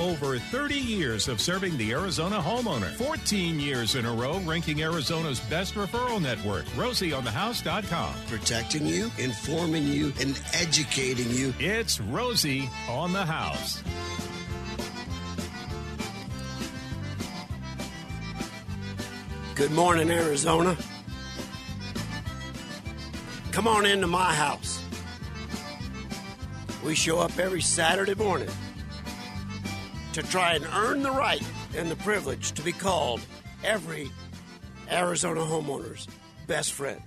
Over 30 years of serving the Arizona homeowner. 14 years in a row ranking Arizona's best referral network. RosieOnTheHouse.com. Protecting you, informing you, and educating you. It's Rosie on the House. Good morning, Arizona. Come on into my house. We show up every Saturday morning to try and earn the right and the privilege to be called every Arizona homeowner's best friend.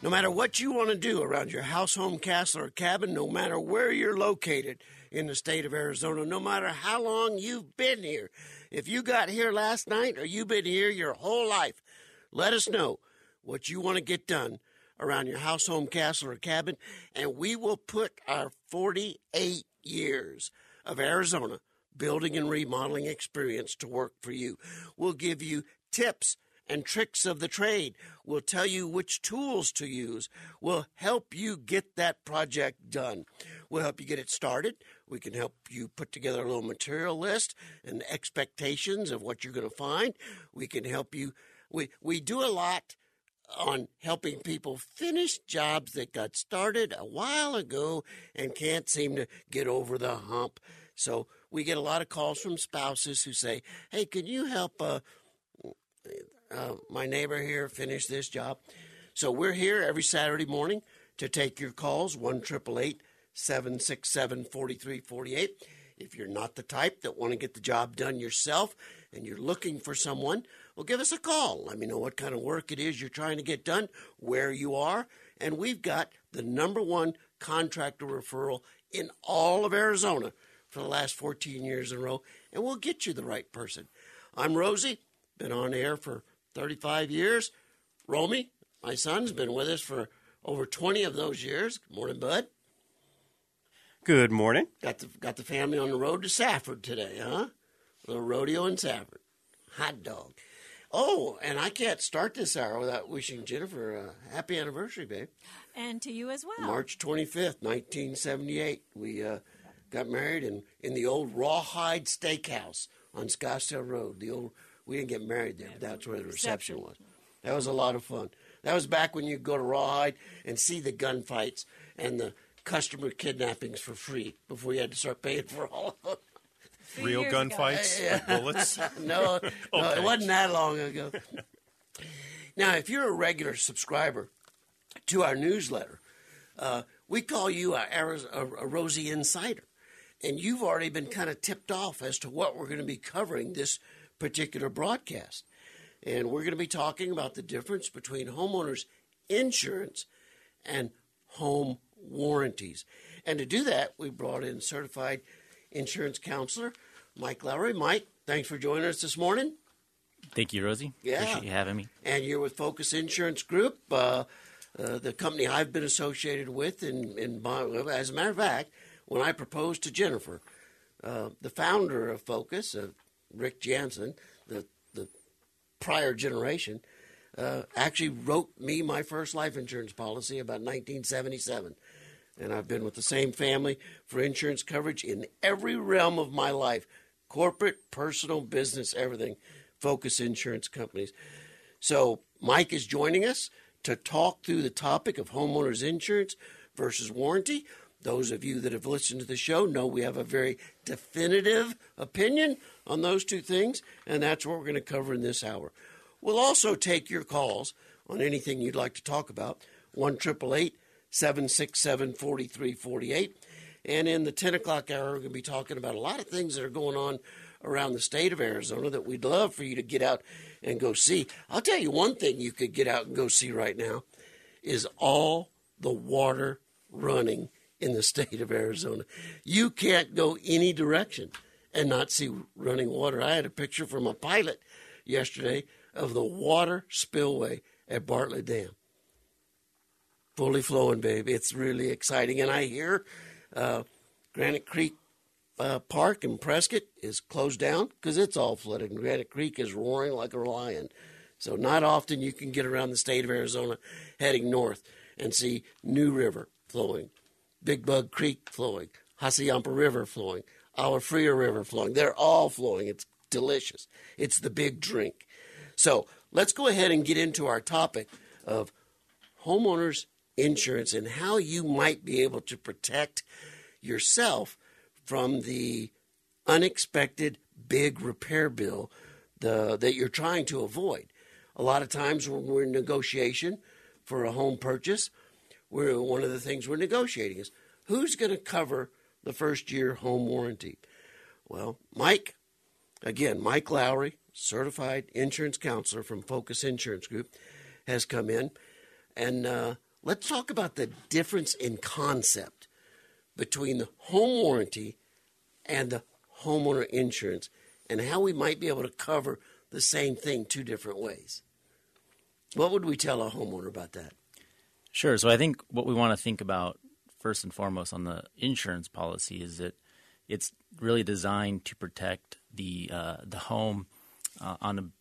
No matter what you want to do around your house, home, castle, or cabin, no matter where you're located in the state of Arizona, no matter how long you've been here, if you got here last night or you've been here your whole life, let us know what you want to get done around your house, home, castle, or cabin, and we will put our 48 years of Arizona building and remodeling experience to work for you. We'll give you tips and tricks of the trade. We'll tell you which tools to use. We'll help you get that project done. We'll help you get it started. We can help you put together a little material list and the expectations of what you're going to find. We can help you. We do a lot on helping people finish jobs that got started a while ago and can't seem to get over the hump. So we get a lot of calls from spouses who say, hey, can you help my neighbor here finish this job? So we're here every Saturday morning to take your calls, 1-888-767-4348. If you're not the type that want to get the job done yourself and you're looking for someone, well, give us a call. Let me know what kind of work it is you're trying to get done, where you are, and we've got the number one contractor referral in all of Arizona for the last 14 years in a row, and we'll get you the right person. I'm Rosie, been on air for 35 years. Romy, my son's been with us for over 20 of those years. Good morning, bud. Good morning. Got the family on the road to Safford today, huh? A little rodeo in Safford. Hot dog. Oh, and I can't start this hour without wishing Jennifer a happy anniversary, babe. And to you as well. March 25th, 1978. We got married in the old Rawhide Steakhouse on Scottsdale Road. We didn't get married there, but that's where the reception was. That was a lot of fun. That was back when you go to Rawhide and see the gunfights and the customer kidnappings for free before you had to start paying for all of them. Real gunfights with bullets? No, it wasn't that long ago. Now, if you're a regular subscriber to our newsletter, we call you a Rosie Insider, and you've already been kind of tipped off as to what we're going to be covering this particular broadcast. And we're going to be talking about the difference between homeowners insurance and home warranties. And to do that, we brought in certified insurance counselor, Mike Lowry. Mike, thanks for joining us this morning. Thank you, Rosie. Yeah. Appreciate you having me. And you're with Focus Insurance Group, the company I've been associated with. As a matter of fact, when I proposed to Jennifer, the founder of Focus, Rick Jansen, the prior generation, actually wrote me my first life insurance policy about 1977. And I've been with the same family for insurance coverage in every realm of my life, corporate, personal, business, everything, Focus Insurance Companies. So Mike is joining us to talk through the topic of homeowners insurance versus warranty. Those of you that have listened to the show know we have a very definitive opinion on those two things, and that's what we're going to cover in this hour. We'll also take your calls on anything you'd like to talk about, 1-888-767-4348. And in the 10 o'clock hour, we're going to be talking about a lot of things that are going on around the state of Arizona that we'd love for you to get out and go see. I'll tell you one thing you could get out and go see right now is all the water running in the state of Arizona. You can't go any direction and not see running water. I had a picture from a pilot yesterday of the water spillway at Bartlett Dam. Fully flowing, babe. It's really exciting. And I hear Granite Creek Park in Prescott is closed down because it's all flooded. And Granite Creek is roaring like a lion. So not often you can get around the state of Arizona heading north and see New River flowing, Big Bug Creek flowing, Hassayampa River flowing, Agua Fria River flowing. They're all flowing. It's delicious. It's the big drink. So let's go ahead and get into our topic of homeowners insurance and how you might be able to protect yourself from the unexpected big repair bill that you're trying to avoid. A lot of times when we're in negotiation for a home purchase, one of the things we're negotiating is who's going to cover the first-year home warranty. Well, Mike Lowry, certified insurance counselor from Focus Insurance Group, has come in. And let's talk about the difference in concept between the home warranty and the homeowner insurance and how we might be able to cover the same thing two different ways. What would we tell a homeowner about that? Sure. So I think what we want to think about first and foremost on the insurance policy is that it's really designed to protect the home on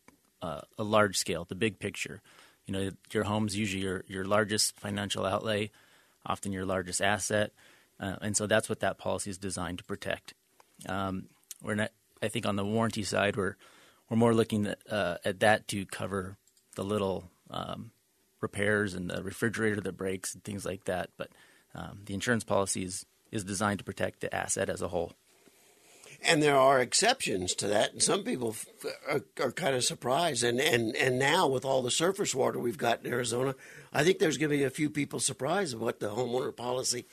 a large scale, the big picture. You know, your home's usually your largest financial outlay, often your largest asset, and so that's what that policy is designed to protect. We're not, I think, on the warranty side, we're more looking at that to cover the little repairs and the refrigerator that breaks and things like that. But the insurance policy is designed to protect the asset as a whole. And there are exceptions to that, and some people are kind of surprised. And now with all the surface water we've got in Arizona, I think there's going to be a few people surprised at what the homeowner policy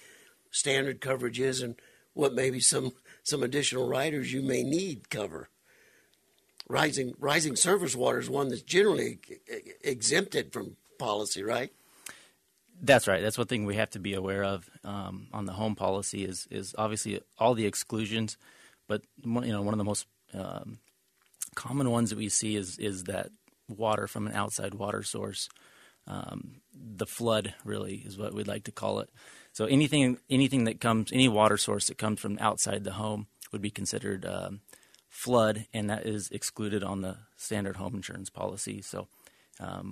standard coverage is and what maybe some additional riders you may need cover. Rising surface water is one that's generally exempted from policy, right? That's right. That's one thing we have to be aware of on the home policy is obviously all the exclusions. But one of the most common ones that we see is that water from an outside water source, the flood really is what we'd like to call it. So anything that comes, any water source that comes from outside the home would be considered flood, and that is excluded on the standard home insurance policy. So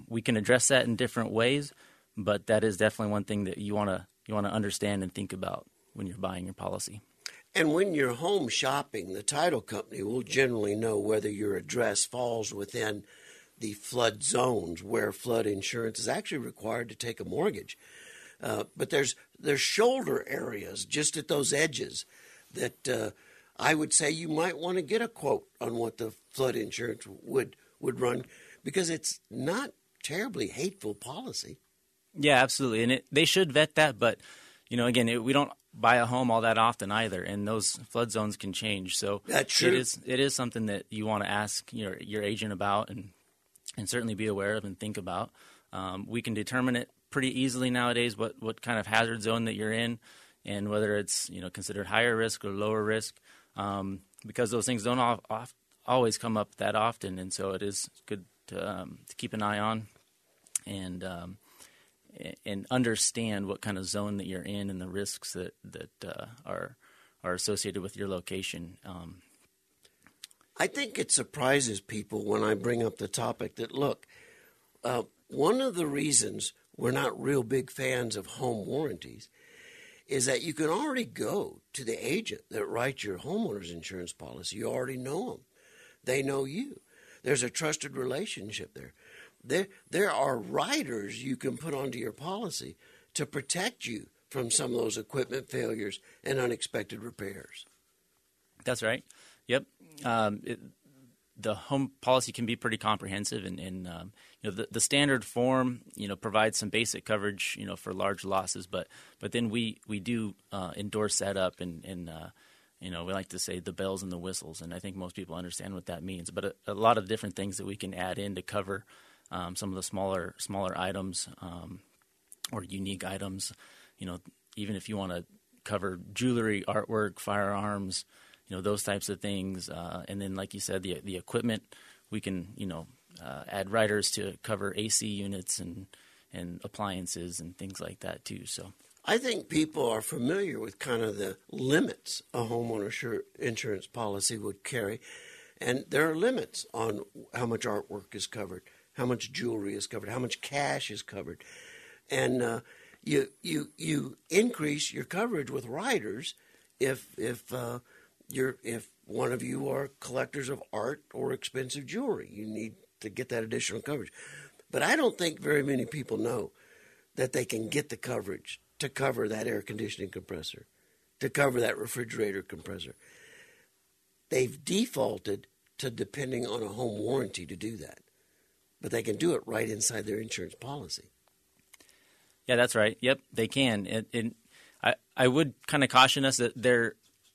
we can address that in different ways, but that is definitely one thing that you want to understand and think about when you're buying your policy. And when you're home shopping, the title company will generally know whether your address falls within the flood zones where flood insurance is actually required to take a mortgage. But there's shoulder areas just at those edges that I would say you might want to get a quote on what the flood insurance would run, because it's not terribly hateful policy. Yeah, absolutely. And they should vet that, but we don't buy a home all that often either, and those flood zones can change. So that's true. It is something that you want to ask your agent about and certainly be aware of and think about. We can determine it pretty easily nowadays what kind of hazard zone that you're in and whether it's considered higher risk or lower risk, because those things don't always come up that often, and so it is good to keep an eye on and understand what kind of zone that you're in and the risks that are associated with your location. I think it surprises people when I bring up the topic that, look, one of the reasons we're not real big fans of home warranties is that you can already go to the agent that writes your homeowner's insurance policy. You already know them. They know you. There's a trusted relationship there. There are riders you can put onto your policy to protect you from some of those equipment failures and unexpected repairs. That's right. Yep. The home policy can be pretty comprehensive, and the standard form provides some basic coverage for large losses, but then we do endorse that up and we like to say the bells and the whistles, and I think most people understand what that means. But a lot of different things that we can add in to cover some of the smaller items or unique items, even if you want to cover jewelry, artwork, firearms, those types of things. And then, like you said, the equipment, we can, add riders to cover AC units and appliances and things like that too. So I think people are familiar with kind of the limits a homeowner insurance policy would carry. And there are limits on how much artwork is covered, how much jewelry is covered, how much cash is covered. And you increase your coverage with riders if if one of you are collectors of art or expensive jewelry, you need to get that additional coverage. But I don't think very many people know that they can get the coverage to cover that air conditioning compressor, to cover that refrigerator compressor. They've defaulted to depending on a home warranty to do that, but they can do it right inside their insurance policy. Yeah, that's right. Yep, they can. And I would kind of caution us that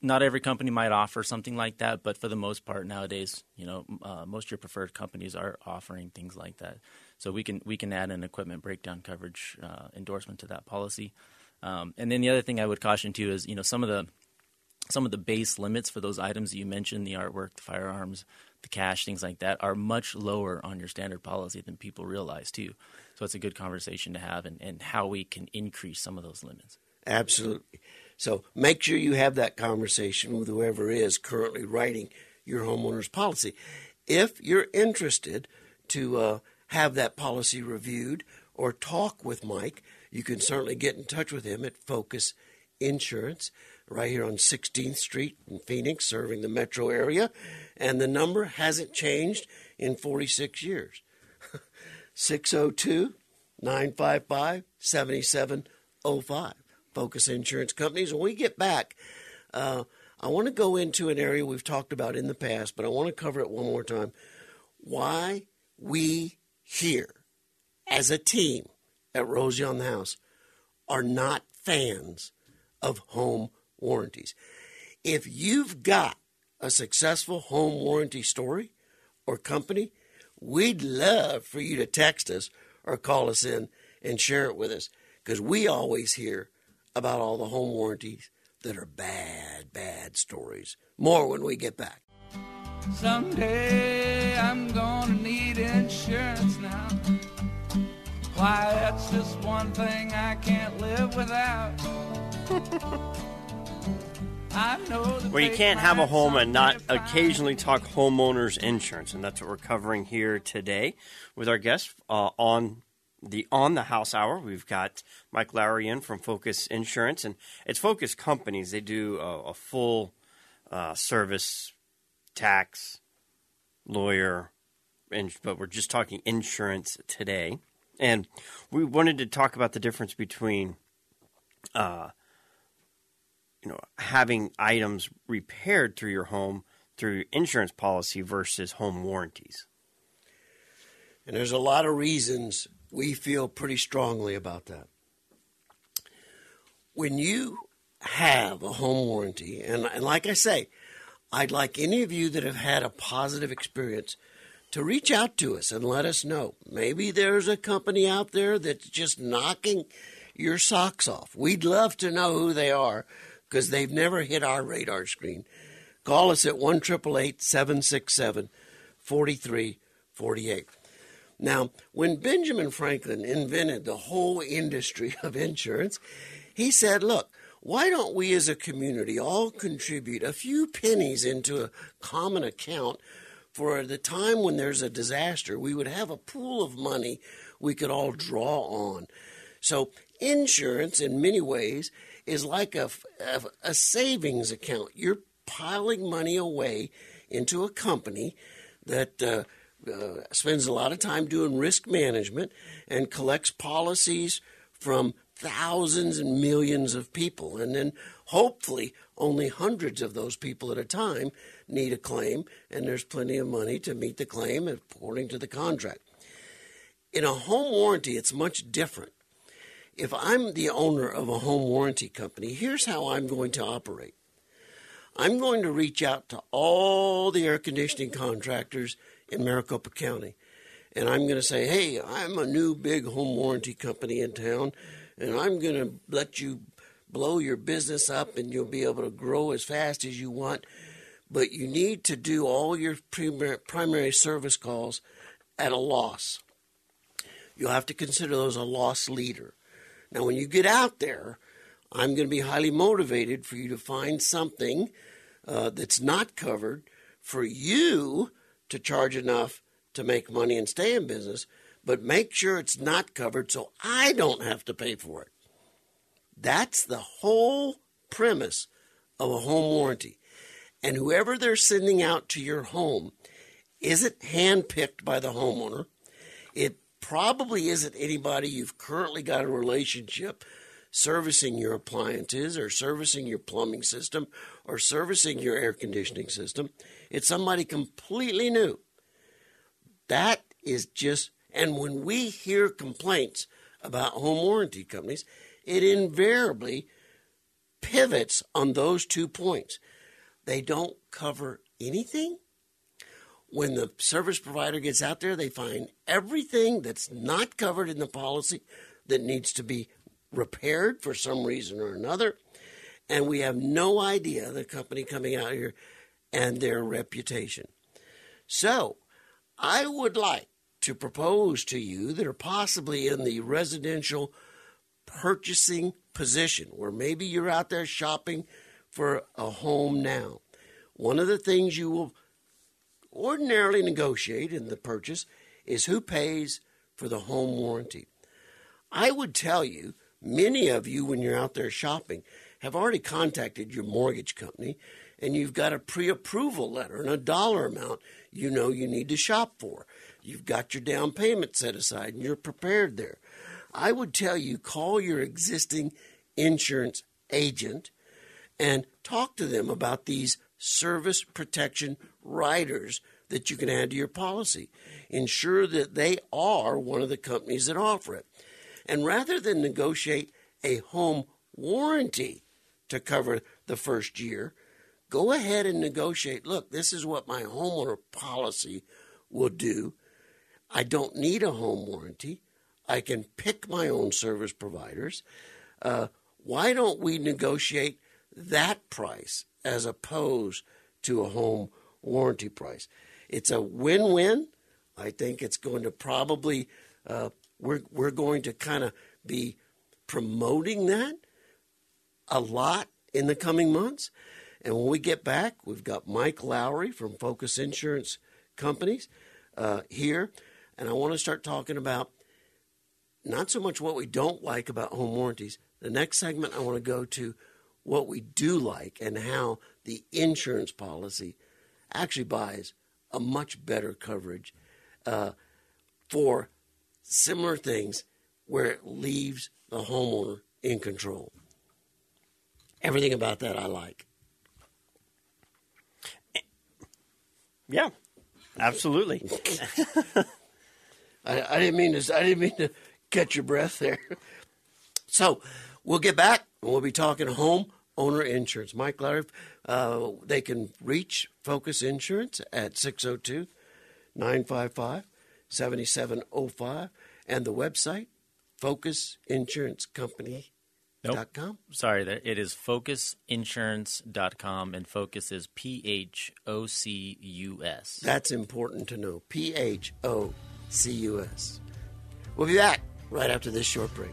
not every company might offer something like that, but for the most part nowadays, most of your preferred companies are offering things like that. So we can add an equipment breakdown coverage endorsement to that policy. And then the other thing I would caution too is, some of the base limits for those items that you mentioned, the artwork, the firearms, the cash, things like that, are much lower on your standard policy than people realize too. So it's a good conversation to have, and how we can increase some of those limits. Absolutely. So make sure you have that conversation with whoever is currently writing your homeowner's policy. If you're interested to have that policy reviewed or talk with Mike, you can certainly get in touch with him at Focus Insurance right here on 16th Street in Phoenix, serving the metro area. And the number hasn't changed in 46 years. 602-955-7705. Focus Insurance Companies. When we get back, I want to go into an area we've talked about in the past, but I want to cover it one more time. Why we here as a team at Rosie on the House are not fans of home warranties. If you've got a successful home warranty story or company, we'd love for you to text us or call us in and share it with us, because we always hear about all the home warranties that are bad, bad stories. More when we get back. Someday I'm gonna need insurance now. Why, that's just one thing I can't live without. I know that. Well, you can't have a home and not occasionally talk homeowners insurance, and that's what we're covering here today with our guests on the House Hour. We've got Mike Lowry in from Focus Insurance, and it's Focus Companies. They do a full service, tax, lawyer, but we're just talking insurance today. And we wanted to talk about the difference between, having items repaired through your home through your insurance policy versus home warranties. And there's a lot of reasons we feel pretty strongly about that. When you have a home warranty, and like I say, I'd like any of you that have had a positive experience to reach out to us and let us know. Maybe there's a company out there that's just knocking your socks off. We'd love to know who they are, because they've never hit our radar screen. Call us at 1-888-767-4348. Now, when Benjamin Franklin invented the whole industry of insurance, he said, look, why don't we as a community all contribute a few pennies into a common account for the time when there's a disaster? We would have a pool of money we could all draw on. So insurance, in many ways, is like a savings account. You're piling money away into a company that spends a lot of time doing risk management and collects policies from thousands and millions of people. And then hopefully only hundreds of those people at a time need a claim, and there's plenty of money to meet the claim according to the contract. In a home warranty, it's much different. If I'm the owner of a home warranty company, here's how I'm going to operate. I'm going to reach out to all the air conditioning contractors in Maricopa County, and I'm going to say, hey, I'm a new big home warranty company in town, and I'm going to let you blow your business up, and you'll be able to grow as fast as you want, but you need to do all your primary service calls at a loss. You'll have to consider those a loss leader. Now, when you get out there, I'm going to be highly motivated for you to find something that's not covered for you to charge enough to make money and stay in business, but make sure it's not covered so I don't have to pay for it. That's the whole premise of a home warranty. and whoever they're sending out to your home isn't handpicked by the homeowner. It probably isn't anybody you've currently got a relationship servicing your appliances or servicing your plumbing system or servicing your air conditioning system. It's somebody completely new. That is just, and when we hear complaints about home warranty companies, it invariably pivots on those 2 points. They don't cover anything. When the service provider gets out there, they find everything that's not covered in the policy that needs to be repaired for some reason or another. And we have no idea the company coming out here and their reputation. So I would like to propose to you that are possibly in the residential purchasing position where maybe you're out there shopping for a home now. One of the things you will ordinarily negotiate in the purchase is who pays for the home warranty. I would tell you, many of you, when you're out there shopping, have already contacted your mortgage company, and you've got a pre-approval letter and a dollar amount you know you need to shop for. You've got your down payment set aside, and you're prepared there. I would tell you, call your existing insurance agent and talk to them about these service protection riders that you can add to your policy. Ensure that they are one of the companies that offer it. And rather than negotiate a home warranty to cover the first year, go ahead and negotiate, look, this is what my homeowner policy will do. I don't need a home warranty. I can pick my own service providers. Why don't we negotiate that price as opposed to a home warranty price? It's a win-win. I think it's going to probably, we're going to kind of be promoting that a lot in the coming months. And when we get back, we've got Mike Lowry from Focus Insurance Companies here. And I want to start talking about not so much what we don't like about home warranties. The next segment, I want to go to what we do like and how the insurance policy actually buys a much better coverage for similar things where it leaves the homeowner in control. Everything about that I like. Yeah, absolutely. I didn't mean to catch your breath there. So we'll get back and we'll be talking home owner insurance. Mike Lowry, they can reach Focus Insurance at 602-955-7705 and the website, focusinsurancecompany.com. Sorry, it is focusinsurance.com, and Focus is PHOCUS. That's important to know, PHOCUS. We'll be back right after this short break.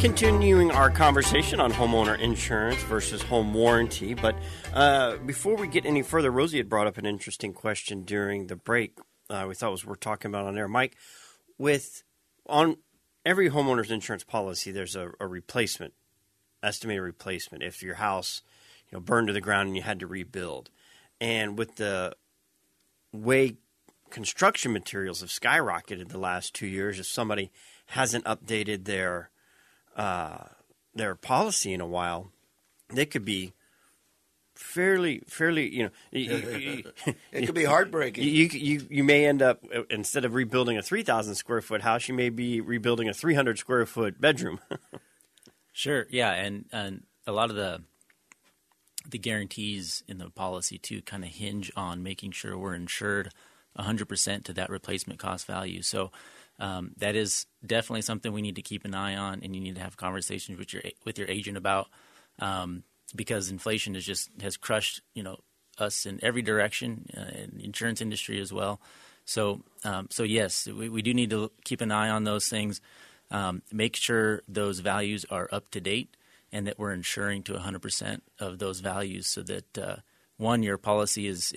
Continuing our conversation on homeowner insurance versus home warranty, but before we get any further, Rosie had brought up an interesting question during the break. We thought we're talking about on air, Mike. On every homeowner's insurance policy, there's a replacement, estimated replacement. If your house, burned to the ground and you had to rebuild, and with the way construction materials have skyrocketed the last 2 years, if somebody hasn't updated their policy in a while, they could be fairly it could be heartbreaking. You may end up, instead of rebuilding a 3,000 square foot house, you may be rebuilding a 300 square foot bedroom. Sure, yeah, and a lot of the guarantees in the policy too kind of hinge on making sure we're insured 100% to that replacement cost value. So that is definitely something we need to keep an eye on, and you need to have conversations with your agent about, because inflation is has crushed us in every direction, in the insurance industry as well. So yes, we do need to keep an eye on those things. Make sure those values are up to date and that we're insuring to 100% of those values, so that one, your policy is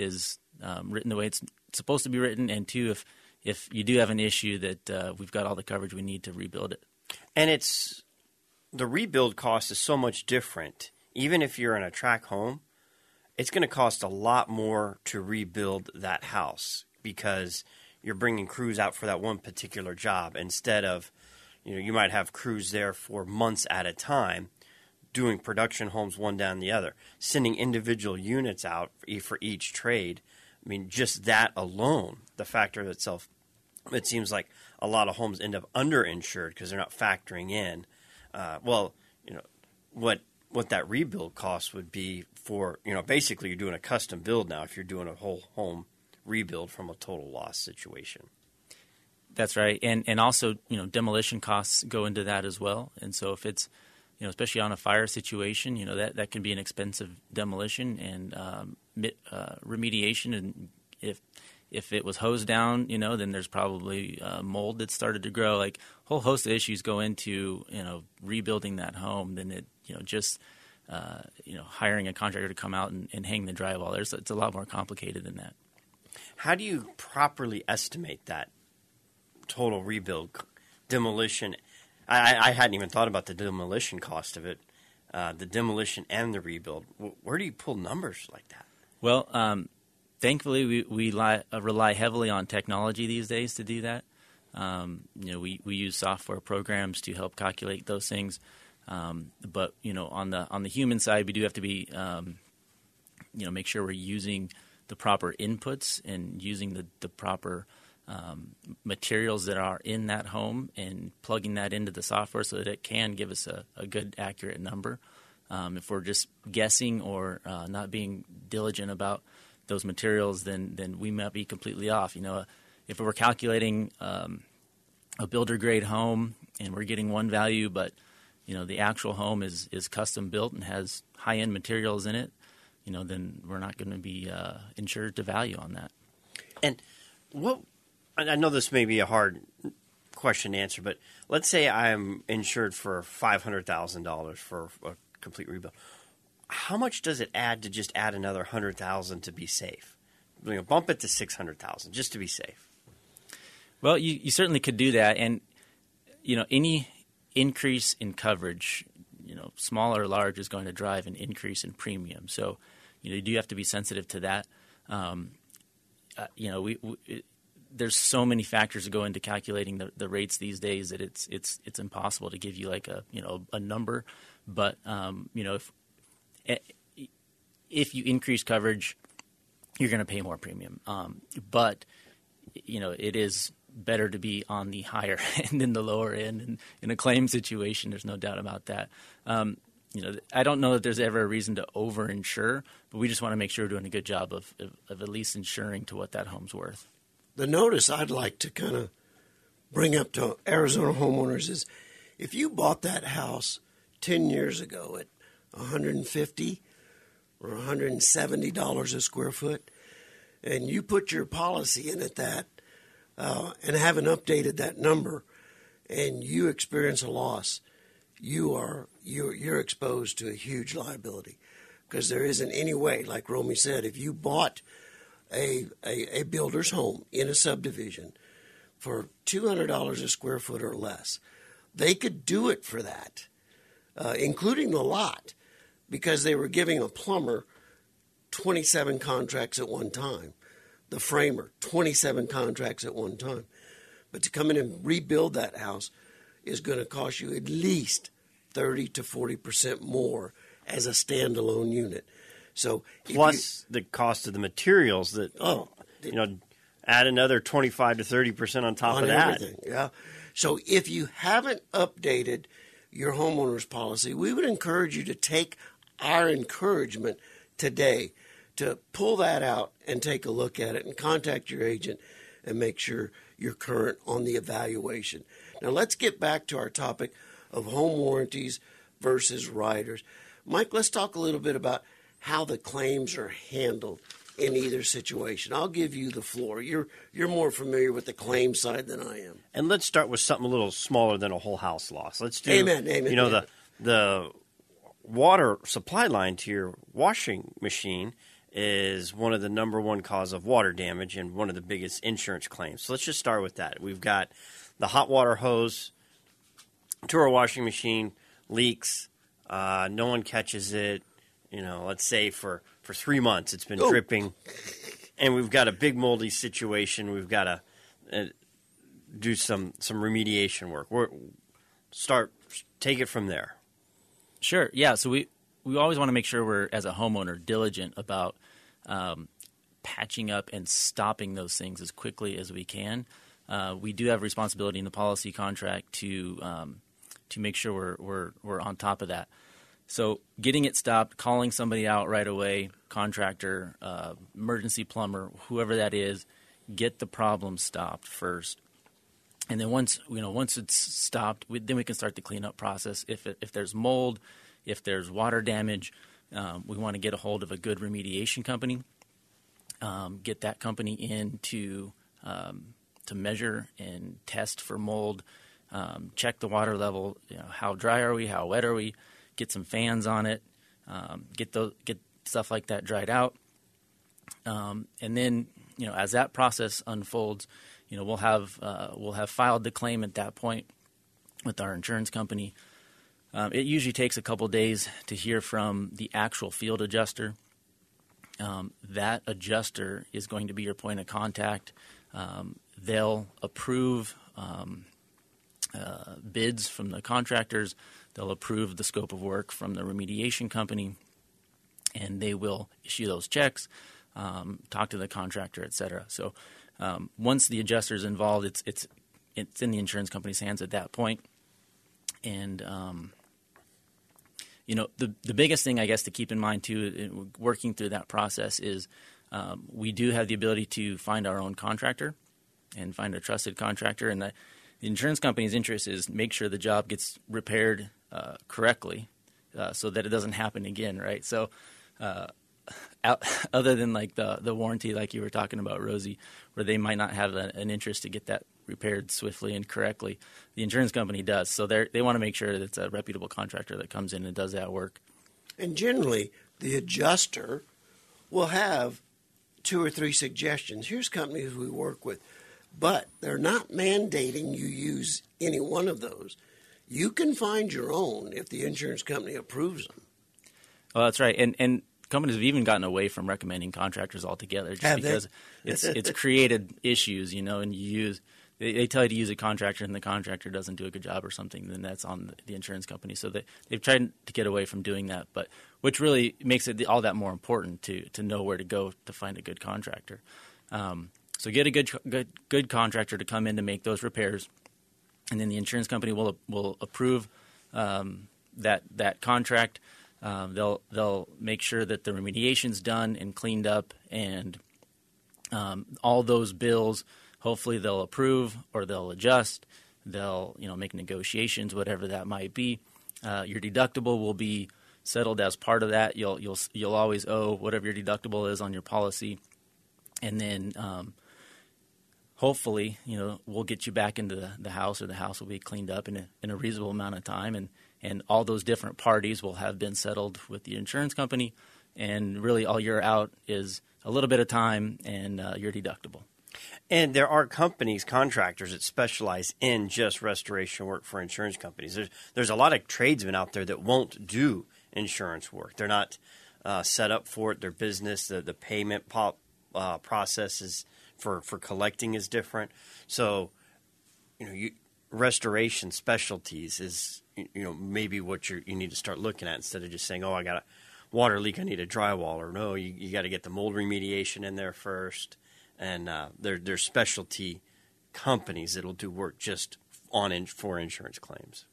written the way it's supposed to be written, and two, if you do have an issue, that we've got all the coverage we need to rebuild it. And it's the rebuild cost is so much different. Even if you're in a tract home, it's going to cost a lot more to rebuild that house, because you're bringing crews out for that one particular job instead of, you might have crews there for months at a time doing production homes one down the other, sending individual units out for each trade. I mean, just that alone, the factor of itself, it seems like a lot of homes end up underinsured because they're not factoring in, what that rebuild cost would be for, basically you're doing a custom build now if you're doing a whole home rebuild from a total loss situation. That's right. And also, demolition costs go into that as well. And so if it's, especially on a fire situation, that can be an expensive demolition and remediation. And if it was hosed down, then there's probably mold that started to grow. Like, whole host of issues go into, rebuilding that home than it, hiring a contractor to come out and hang the drywall. It's a lot more complicated than that. How do you properly estimate that total rebuild demolition? I hadn't even thought about the demolition cost of it, the demolition and the rebuild. Where do you pull numbers like that? Well, thankfully, we rely heavily on technology these days to do that. We use software programs to help calculate those things. But, on the human side, we do have to be, make sure we're using the proper inputs and using the proper materials that are in that home and plugging that into the software so that it can give us a good, accurate number. If we're just guessing or not being diligent about those materials, then we might be completely off. If we're calculating a builder-grade home and we're getting one value, but the actual home is custom built and has high-end materials in it, then we're not going to be insured to value on that. And I know this may be a hard question to answer, but let's say I'm insured for $500,000 for a complete rebuild. How much does it add to just add another $100,000 to be safe? Bump it to $600,000 just to be safe. Well, you certainly could do that, and any increase in coverage, small or large, is going to drive an increase in premium. So, you do have to be sensitive to that. There's so many factors that go into calculating the rates these days that it's impossible to give you like a number. But if you increase coverage, you're going to pay more premium. But it is better to be on the higher end than the lower end. And in a claim situation, there's no doubt about that. I don't know that there's ever a reason to over-insure, but we just want to make sure we're doing a good job of at least insuring to what that home's worth. The notice I'd like to kind of bring up to Arizona homeowners is, if you bought that house 10 years ago at $150 or $170 a square foot, and you put your policy in at that and haven't updated that number, and you experience a loss, you're exposed to a huge liability, because there isn't any way, like Romy said, if you bought a builder's home in a subdivision for $200 a square foot or less, they could do it for that, including the lot, because they were giving a plumber 27 contracts at one time, the framer 27 contracts at one time. But to come in and rebuild that house is going to cost you at least 30 to 40% more as a standalone unit. So plus the cost of the materials that, add another 25 to 30% on top of that. Everything, yeah. So if you haven't updated your homeowner's policy, we would encourage you to take our encouragement today to pull that out and take a look at it and contact your agent and make sure you're current on the evaluation. Now let's get back to our topic of home warranties versus riders. Mike, let's talk a little bit about how the claims are handled in either situation. I'll give you the floor. You're more familiar with the claim side than I am. And let's start with something a little smaller than a whole house loss. Let's do the water supply line to your washing machine is one of the number one cause of water damage and one of the biggest insurance claims. So let's just start with that. We've got the hot water hose to our washing machine leaks. No one catches it. Let's say for 3 months it's been dripping, and we've got a big moldy situation. We've got to do some remediation work. Take it from there. Sure. Yeah. So we always want to make sure we're, as a homeowner, diligent about patching up and stopping those things as quickly as we can. We do have responsibility in the policy contract to make sure we're on top of that. So getting it stopped, calling somebody out right away, contractor, emergency plumber, whoever that is, get the problem stopped first. And then once it's stopped, then we can start the cleanup process. If there's mold, if there's water damage, we want to get a hold of a good remediation company, get that company in to measure and test for mold, check the water level, how dry are we, how wet are we, get some fans on it, get stuff like that dried out. And then, as that process unfolds, we'll have filed the claim at that point with our insurance company. It usually takes a couple days to hear from the actual field adjuster. That adjuster is going to be your point of contact. They'll approve bids from the contractors. They'll approve the scope of work from the remediation company, and they will issue those checks, talk to the contractor, et cetera. So once the adjuster is involved, it's in the insurance company's hands at that point. And, the biggest thing, I guess, to keep in mind, too, working through that process is we do have the ability to find our own contractor and find a trusted contractor. And the insurance company's interest is make sure the job gets repaired correctly so that it doesn't happen again, right? So other than like the warranty like you were talking about, Rosie, where they might not have an interest to get that repaired swiftly and correctly, the insurance company does. So they want to make sure that it's a reputable contractor that comes in and does that work. And generally, the adjuster will have 2 or 3 suggestions. Here's companies we work with, but they're not mandating you use any one of those. You can find your own if the insurance company approves them. Well, that's right. And companies have even gotten away from recommending contractors altogether because it's created issues, and They tell you to use a contractor and the contractor doesn't do a good job or something, then that's on the insurance company. So they've tried to get away from doing that, but which really makes it all that more important to know where to go to find a good contractor. So get a good contractor to come in to make those repairs, and then the insurance company will approve that contract. They'll make sure that the remediation's done and cleaned up, and all those bills. Hopefully they'll approve or they'll adjust. They'll make negotiations, whatever that might be. Your deductible will be settled as part of that. You'll always owe whatever your deductible is on your policy, and then hopefully we'll get you back into the house, or the house will be cleaned up in a reasonable amount of time, and all those different parties will have been settled with the insurance company, and really all you're out is a little bit of time and your deductible. And there are companies, contractors, that specialize in just restoration work for insurance companies. There's a lot of tradesmen out there that won't do insurance work. They're not set up for it. Their business, the payment processes for collecting is different. So, restoration specialties is maybe what you need to start looking at, instead of just saying, oh, I got a water leak, I need a drywall, or no, you got to get the mold remediation in there first. And they're specialty companies that'll do work just for insurance claims.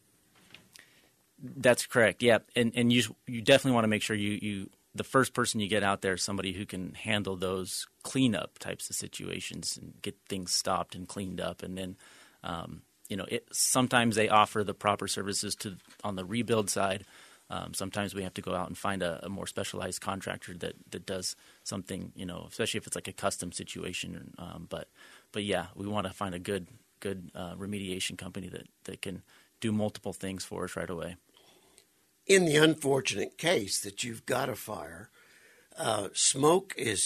That's correct. Yeah, and you definitely want to make sure you the first person you get out there is somebody who can handle those cleanup types of situations and get things stopped and cleaned up. And then, sometimes they offer the proper services on the rebuild side. Sometimes we have to go out and find a more specialized contractor that does something, especially if it's like a custom situation. But we want to find a good remediation company that can do multiple things for us right away. In the unfortunate case that you've got a fire, smoke is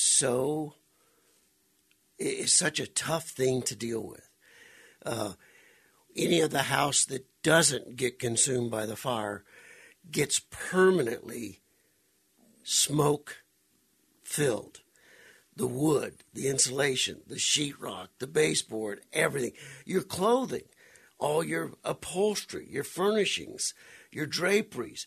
such a tough thing to deal with. Any of the house that doesn't get consumed by the fire gets permanently smoke-filled. The wood, the insulation, the sheetrock, the baseboard, everything, your clothing, all your upholstery, your furnishings, your draperies.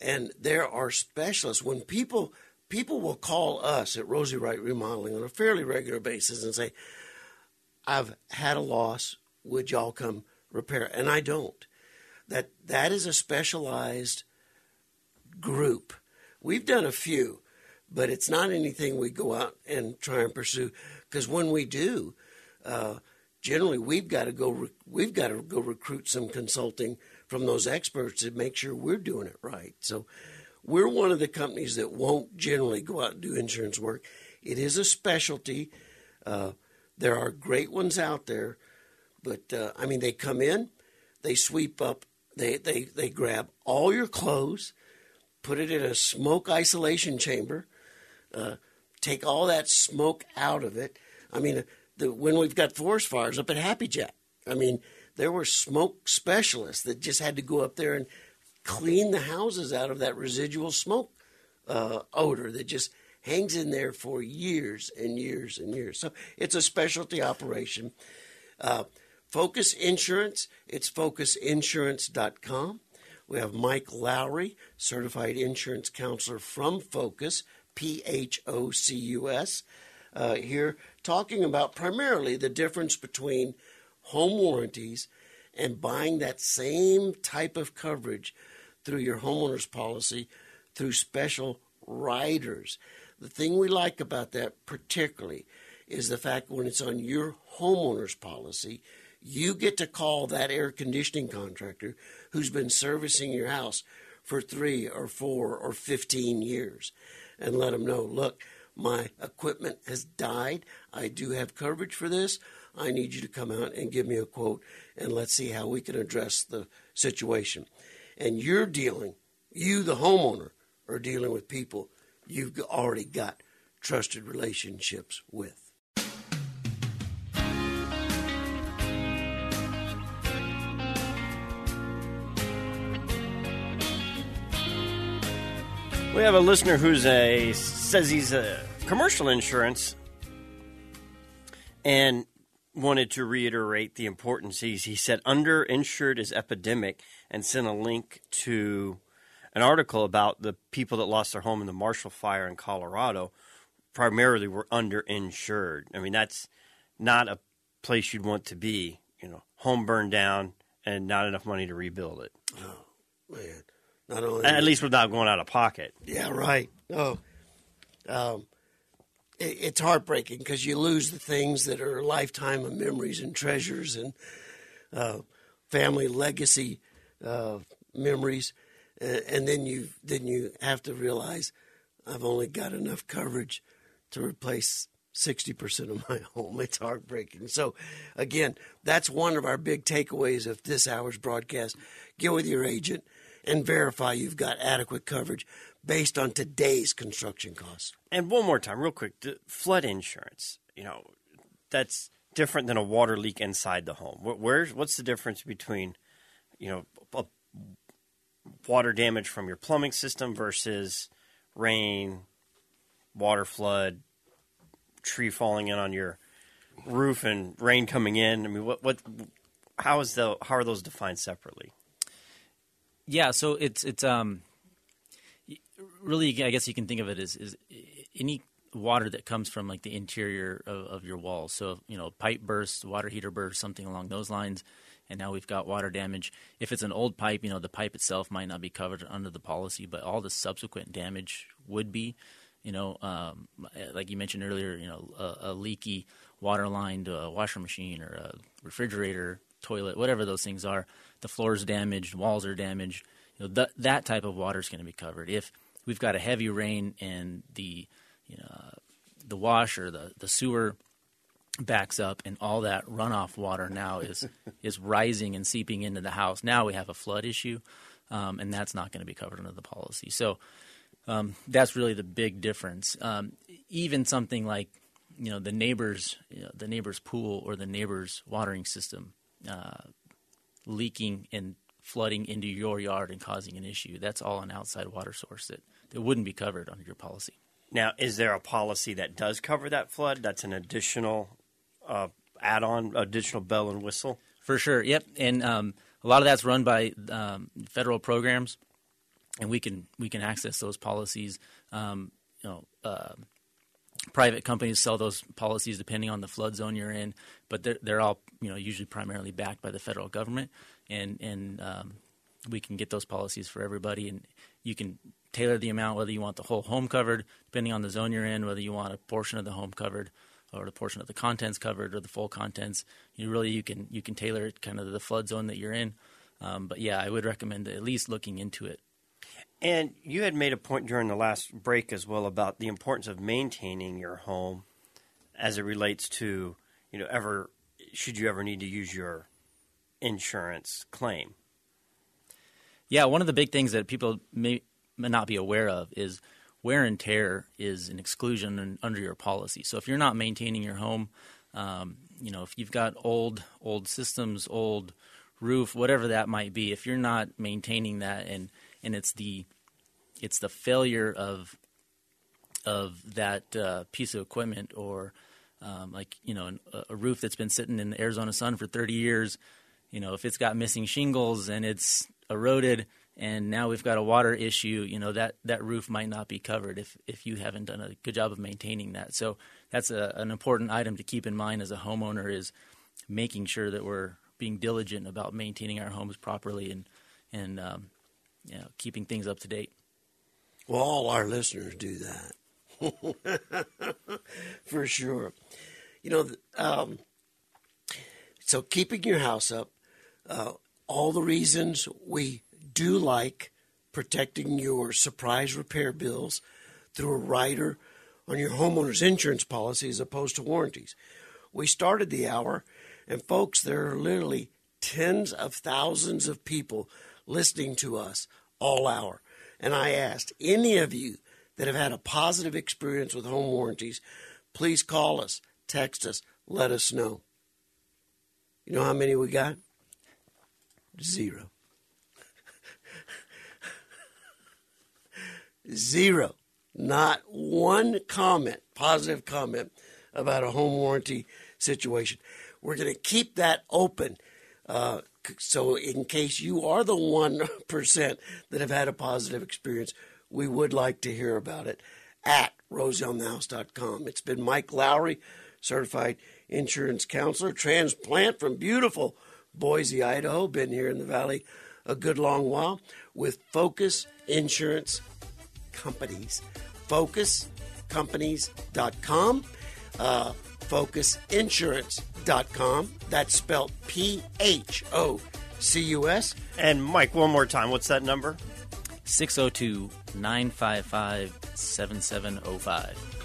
And there are specialists. When people will call us at Rosie Wright Remodeling on a fairly regular basis and say, I've had a loss, would y'all come repair? And I don't. That is a specialized group. We've done a few, but it's not anything we go out and try and pursue, because when we do, generally we've got to go recruit some consulting from those experts to make sure we're doing it right. So we're one of the companies that won't generally go out and do insurance work. It is a specialty. There are great ones out there, but they come in, they sweep up, they grab all your clothes, put it in a smoke isolation chamber, take all that smoke out of it. When we've got forest fires up at Happy Jack, there were smoke specialists that just had to go up there and clean the houses out of that residual smoke odor that just hangs in there for years and years and years. So it's a specialty operation. Focus Insurance, it's focusinsurance.com. We have Mike Lowry, certified insurance counselor from Focus, Phocus, here talking about primarily the difference between home warranties and buying that same type of coverage through your homeowner's policy through special riders. The thing we like about that particularly is the fact when it's on your homeowner's policy, you get to call that air conditioning contractor who's been servicing your house for 3 or 4 or 15 years and let them know, look, my equipment has died. I do have coverage for this. I need you to come out and give me a quote, and let's see how we can address the situation. And you, the homeowner, are dealing with people you've already got trusted relationships with. We have a listener says he's a commercial insurance and wanted to reiterate the importance. He said underinsured is epidemic and sent a link to an article about the people that lost their home in the Marshall Fire in Colorado primarily were underinsured. That's not a place you'd want to be, home burned down and not enough money to rebuild it. Oh, man. Not only at least without going out of pocket. Yeah, right. It's heartbreaking because you lose the things that are a lifetime of memories and treasures and family legacy memories, and then you have to realize I've only got enough coverage to replace 60% of my home. It's heartbreaking. So, again, that's one of our big takeaways of this hour's broadcast. Get with your agent and verify you've got adequate coverage based on today's construction costs. And one more time, real quick, flood insurance, that's different than a water leak inside the home. What's the difference between, water damage from your plumbing system versus rain, water flood, tree falling in on your roof and rain coming in? How are those defined separately? Yeah, so it's really, I guess you can think of it as any water that comes from like the interior of your walls. So, you know, pipe bursts, water heater bursts, something along those lines. And now we've got water damage. If it's an old pipe, you know, the pipe itself might not be covered under the policy, but all the subsequent damage would be. You know, like you mentioned earlier, you know, a leaky water-lined washer machine or a refrigerator, toilet, whatever those things are. The floor's damaged, walls are damaged. You know, that type of water is going to be covered. If we've got a heavy rain and the wash or the sewer backs up and all that runoff water now is rising and seeping into the house, now we have a flood issue, and that's not going to be covered under the policy. So that's really the big difference. Even something like, you know, the neighbor's pool or the neighbor's watering system leaking and flooding into your yard and causing an issue, that's all an outside water source that wouldn't be covered under your policy. Now, is there a policy that does cover that flood? That's an additional add-on, additional bell and whistle? For sure, yep. And a lot of that's run by federal programs. And we can access those policies. Private companies sell those policies depending on the flood zone you're in, but they're all, you know, usually primarily backed by the federal government, and we can get those policies for everybody. And you can tailor the amount whether you want the whole home covered, depending on the zone you're in, whether you want a portion of the home covered, or the portion of the contents covered, or the full contents. You can tailor it kind of to the flood zone that you're in. But yeah, I would recommend at least looking into it. And you had made a point during the last break as well about the importance of maintaining your home as it relates to, you know, should you ever need to use your insurance claim? Yeah, one of the big things that people may not be aware of is wear and tear is an exclusion under your policy. So if you're not maintaining your home, you know, if you've got old systems, old roof, whatever that might be, if you're not maintaining that and it's the failure of that piece of equipment or like, you know, a roof that's been sitting in the Arizona sun for 30 years. You know, if it's got missing shingles and it's eroded and now we've got a water issue, you know, that roof might not be covered if you haven't done a good job of maintaining that. So that's an important item to keep in mind as a homeowner is making sure that we're being diligent about maintaining our homes properly and you know, keeping things up to date. Well, all our listeners do that. For sure. You know, so keeping your house up, all the reasons we do like protecting your surprise repair bills through a rider on your homeowner's insurance policy as opposed to warranties. We started the hour, and folks, there are literally tens of thousands of people listening to us all hour. And I asked any of you that have had a positive experience with home warranties, please call us, text us, let us know. You know how many we got? 0. 0. Not one comment, positive comment about a home warranty situation. We're going to keep that open. So in case you are the 1% that have had a positive experience, we would like to hear about it at RosieOnTheHouse.com. It's been Mike Lowry, certified insurance counselor, transplant from beautiful Boise, Idaho, been here in the Valley a good long while, with Focus Insurance Companies, focuscompanies.com, focusinsurance.com. That's spelled PHOCUS. And Mike, one more time, what's that number? 602-955-7705.